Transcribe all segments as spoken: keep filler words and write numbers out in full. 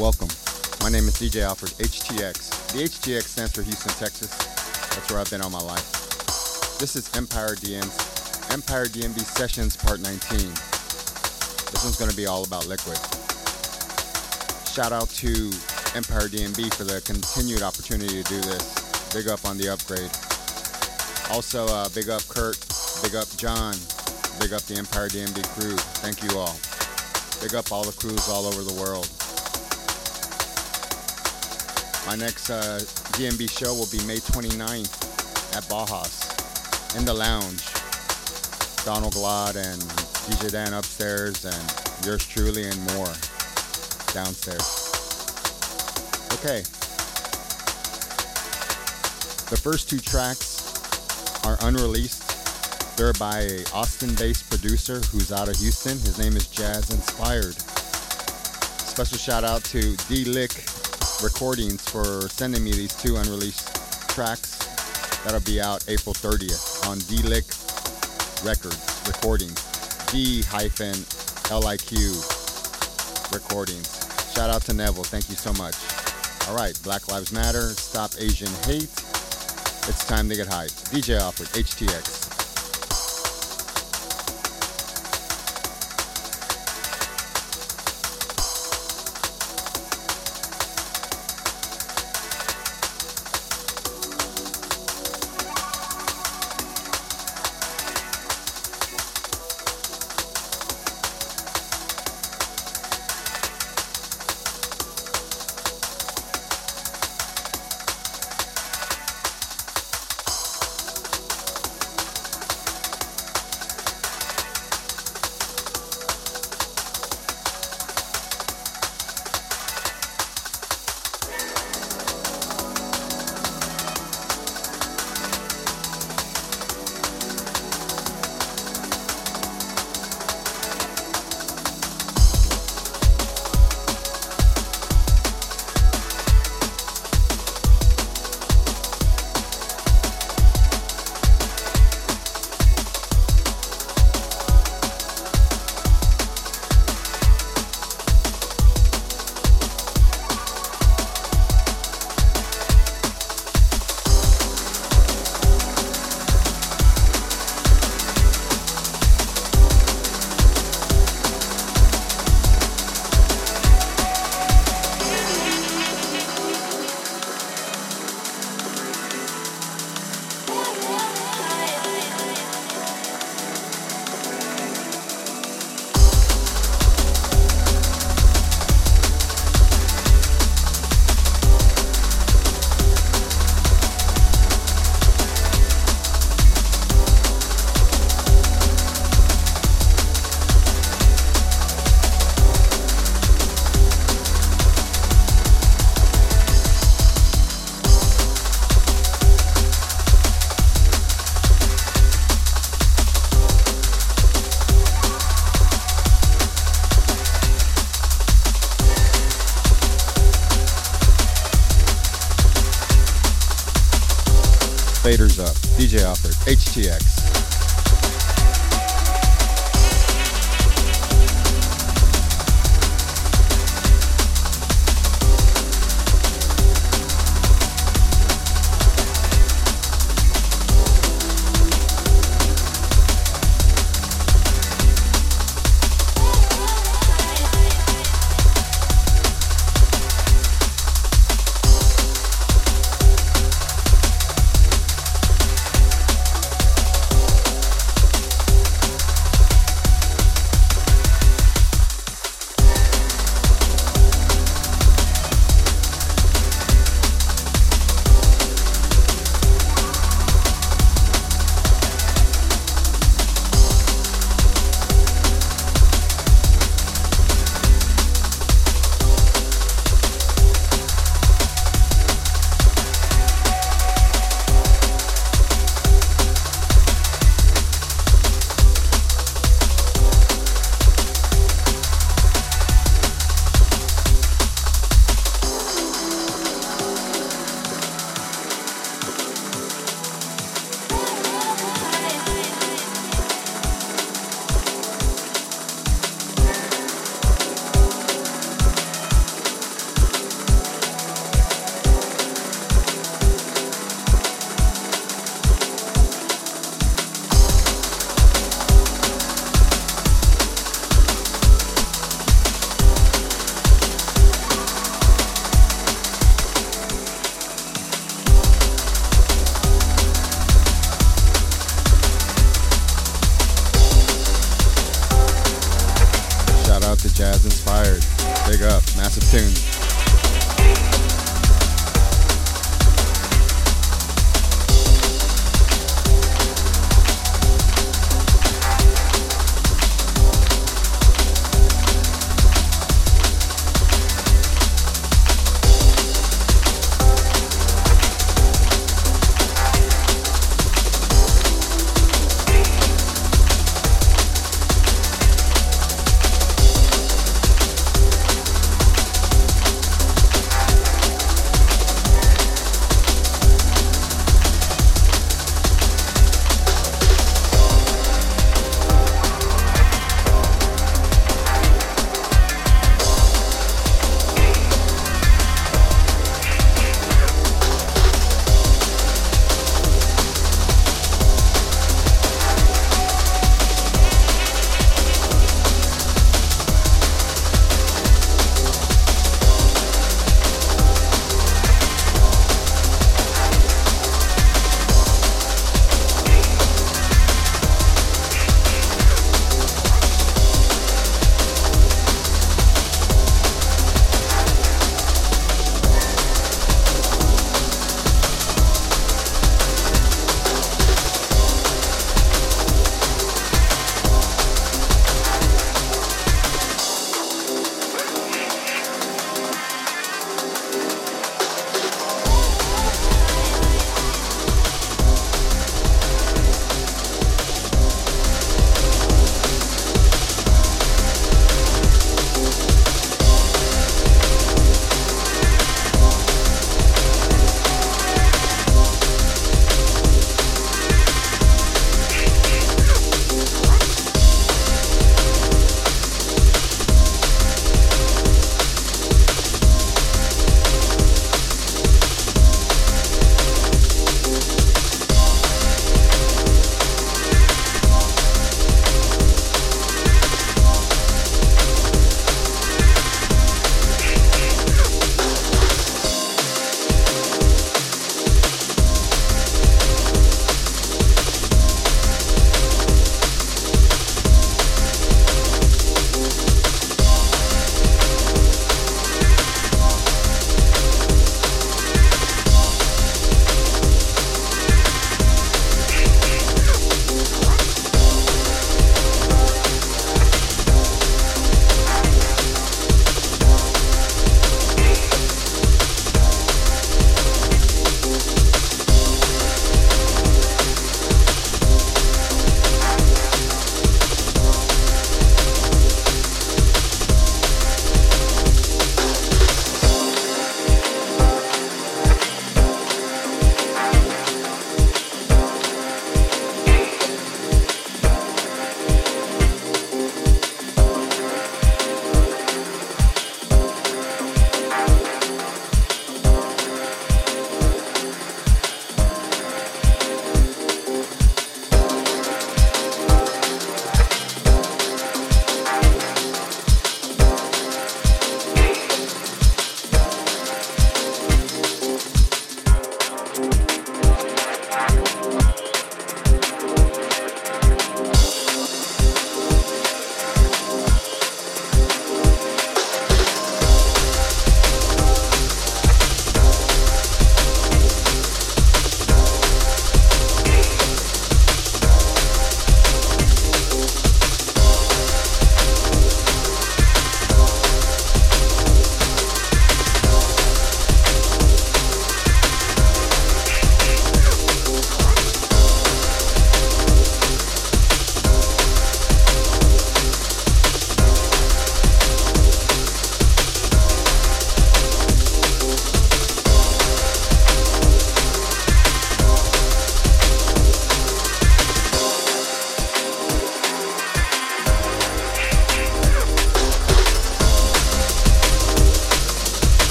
Welcome. My name is D J Alford, H T X. The H T X stands for Houston, Texas. That's where I've been all my life. This is Empire D N B, Empire D N B Sessions Part nineteen. This one's going to be all about liquid. Shout out to Empire D N B for the continued opportunity to do this. Big up on the upgrade. Also, uh, big up Kurt, big up John, big up the Empire D N B crew. Thank you all. Big up all the crews all over the world. My next uh, D N B show will be May twenty-ninth at Bajas in the lounge. Donald Glod and D J Dan upstairs and yours truly and more downstairs. Okay. The first two tracks are unreleased. They're by an Austin-based producer who's out of Houston. His name is Jazz Inspired. Special shout out to D L I Q Recordings for sending me these two unreleased tracks. That'll be out April thirtieth on D L I Q Records Recordings. D L I Q Recordings. Shout out to Neville. Thank you so much. All right. Black Lives Matter. Stop Asian hate. It's time to get hype. D J Alford, H T X. Faders up. D J Alford, H T X. out to Jazz Inspired. Big up. Massive tune.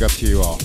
big up to you all.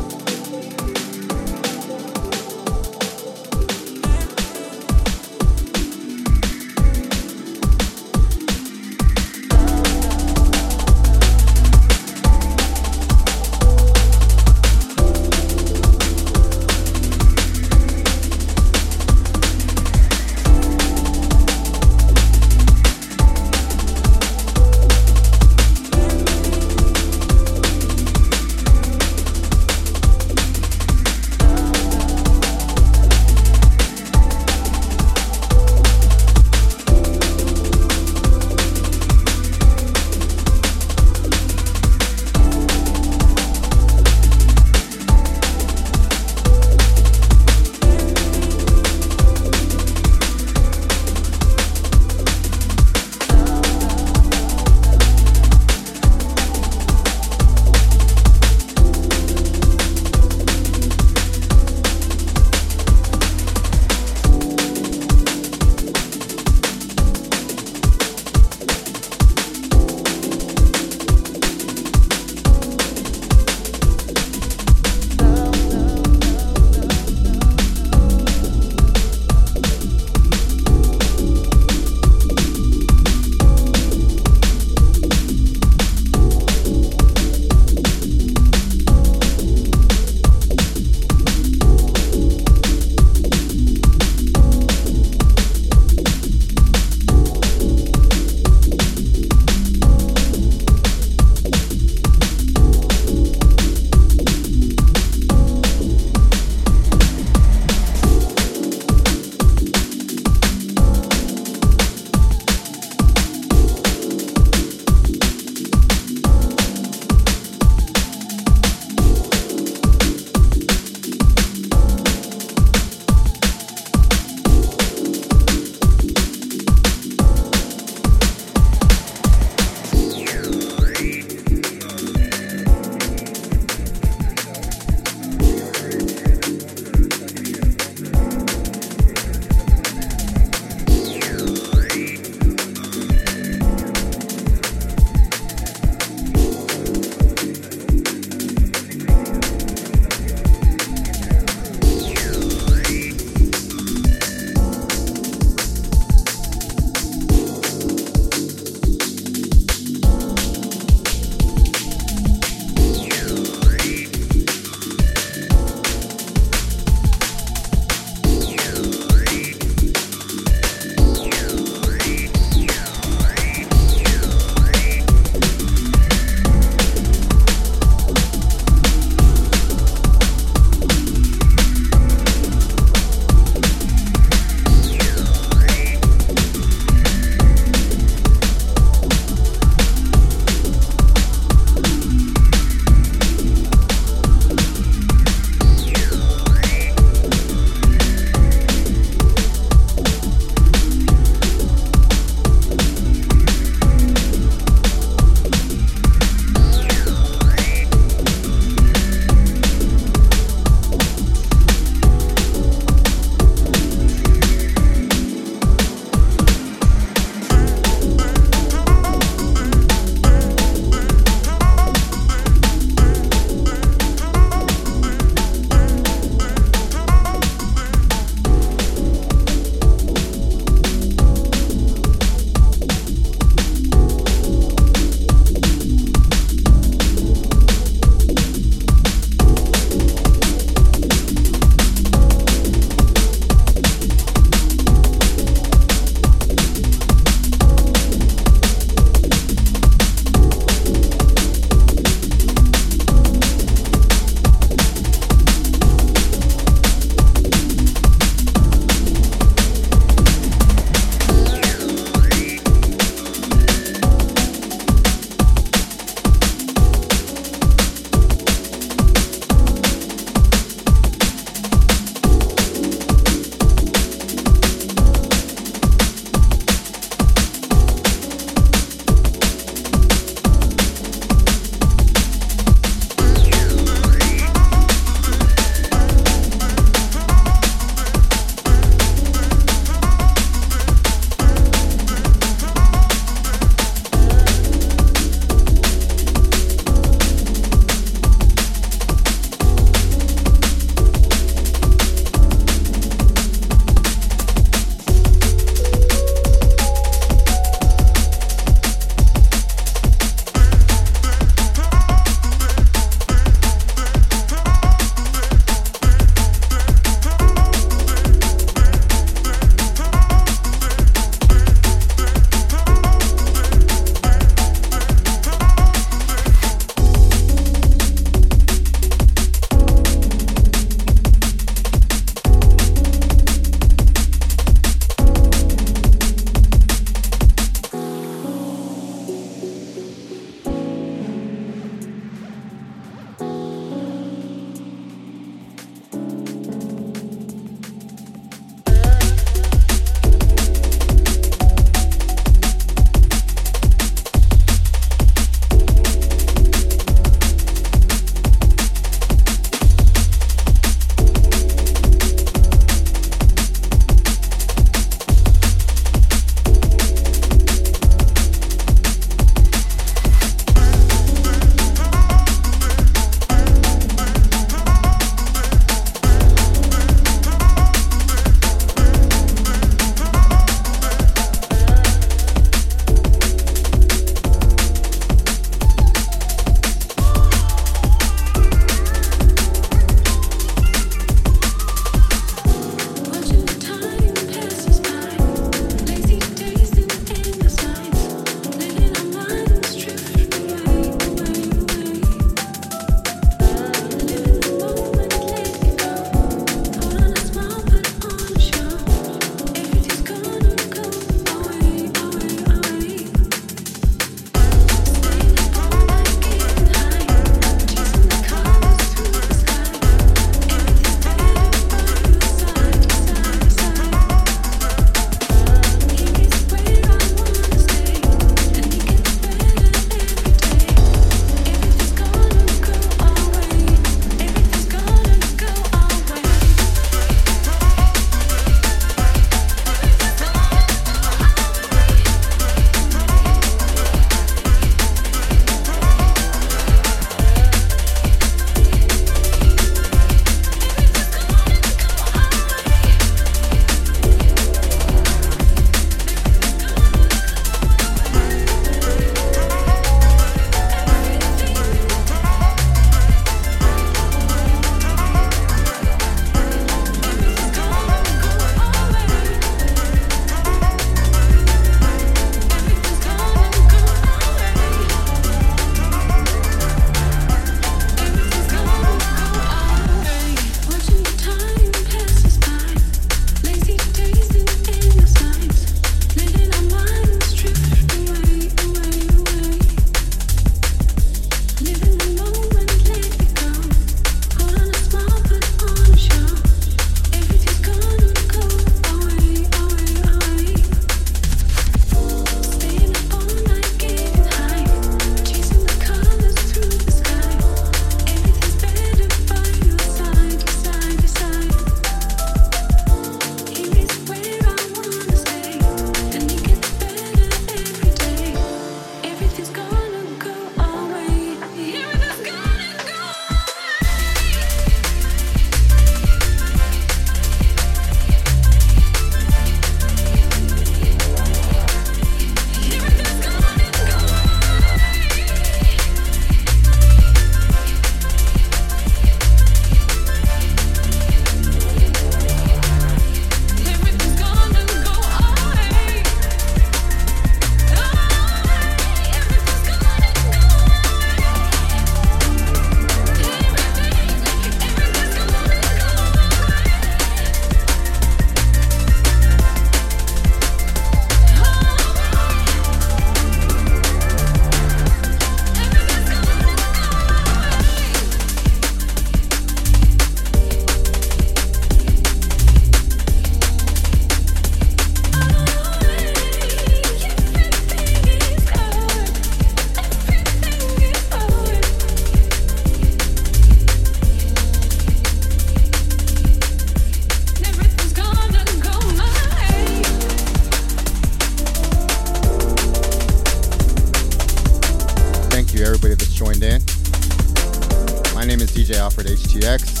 My name is D J Alford, H T X.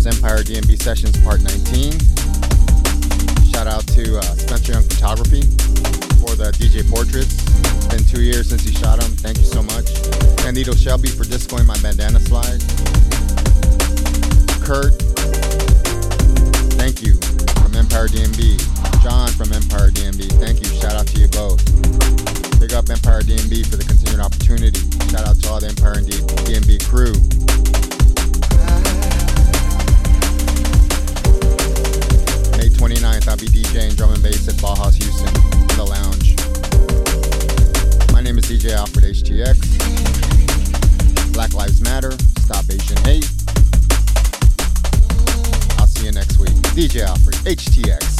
Empire DnB Sessions Part nineteen. Shout out to uh, Spencer Young Photography for the D J portraits. It's been two years since he shot them. Thank you so much. Andito Shelby for displaying my bandana slide. Kurt, thank you, from Empire DnB. John from Empire DnB, thank you. Shout out to you both. Big up Empire DnB for the continued opportunity. Shout out to all the Empire DnB crew. twenty-ninth, I'll be DJing drum and bass at Bauhaus Houston in the lounge. My name is D J Alford, H T X. Black Lives Matter, Stop Asian Hate. I'll see you next week. D J Alford, H T X.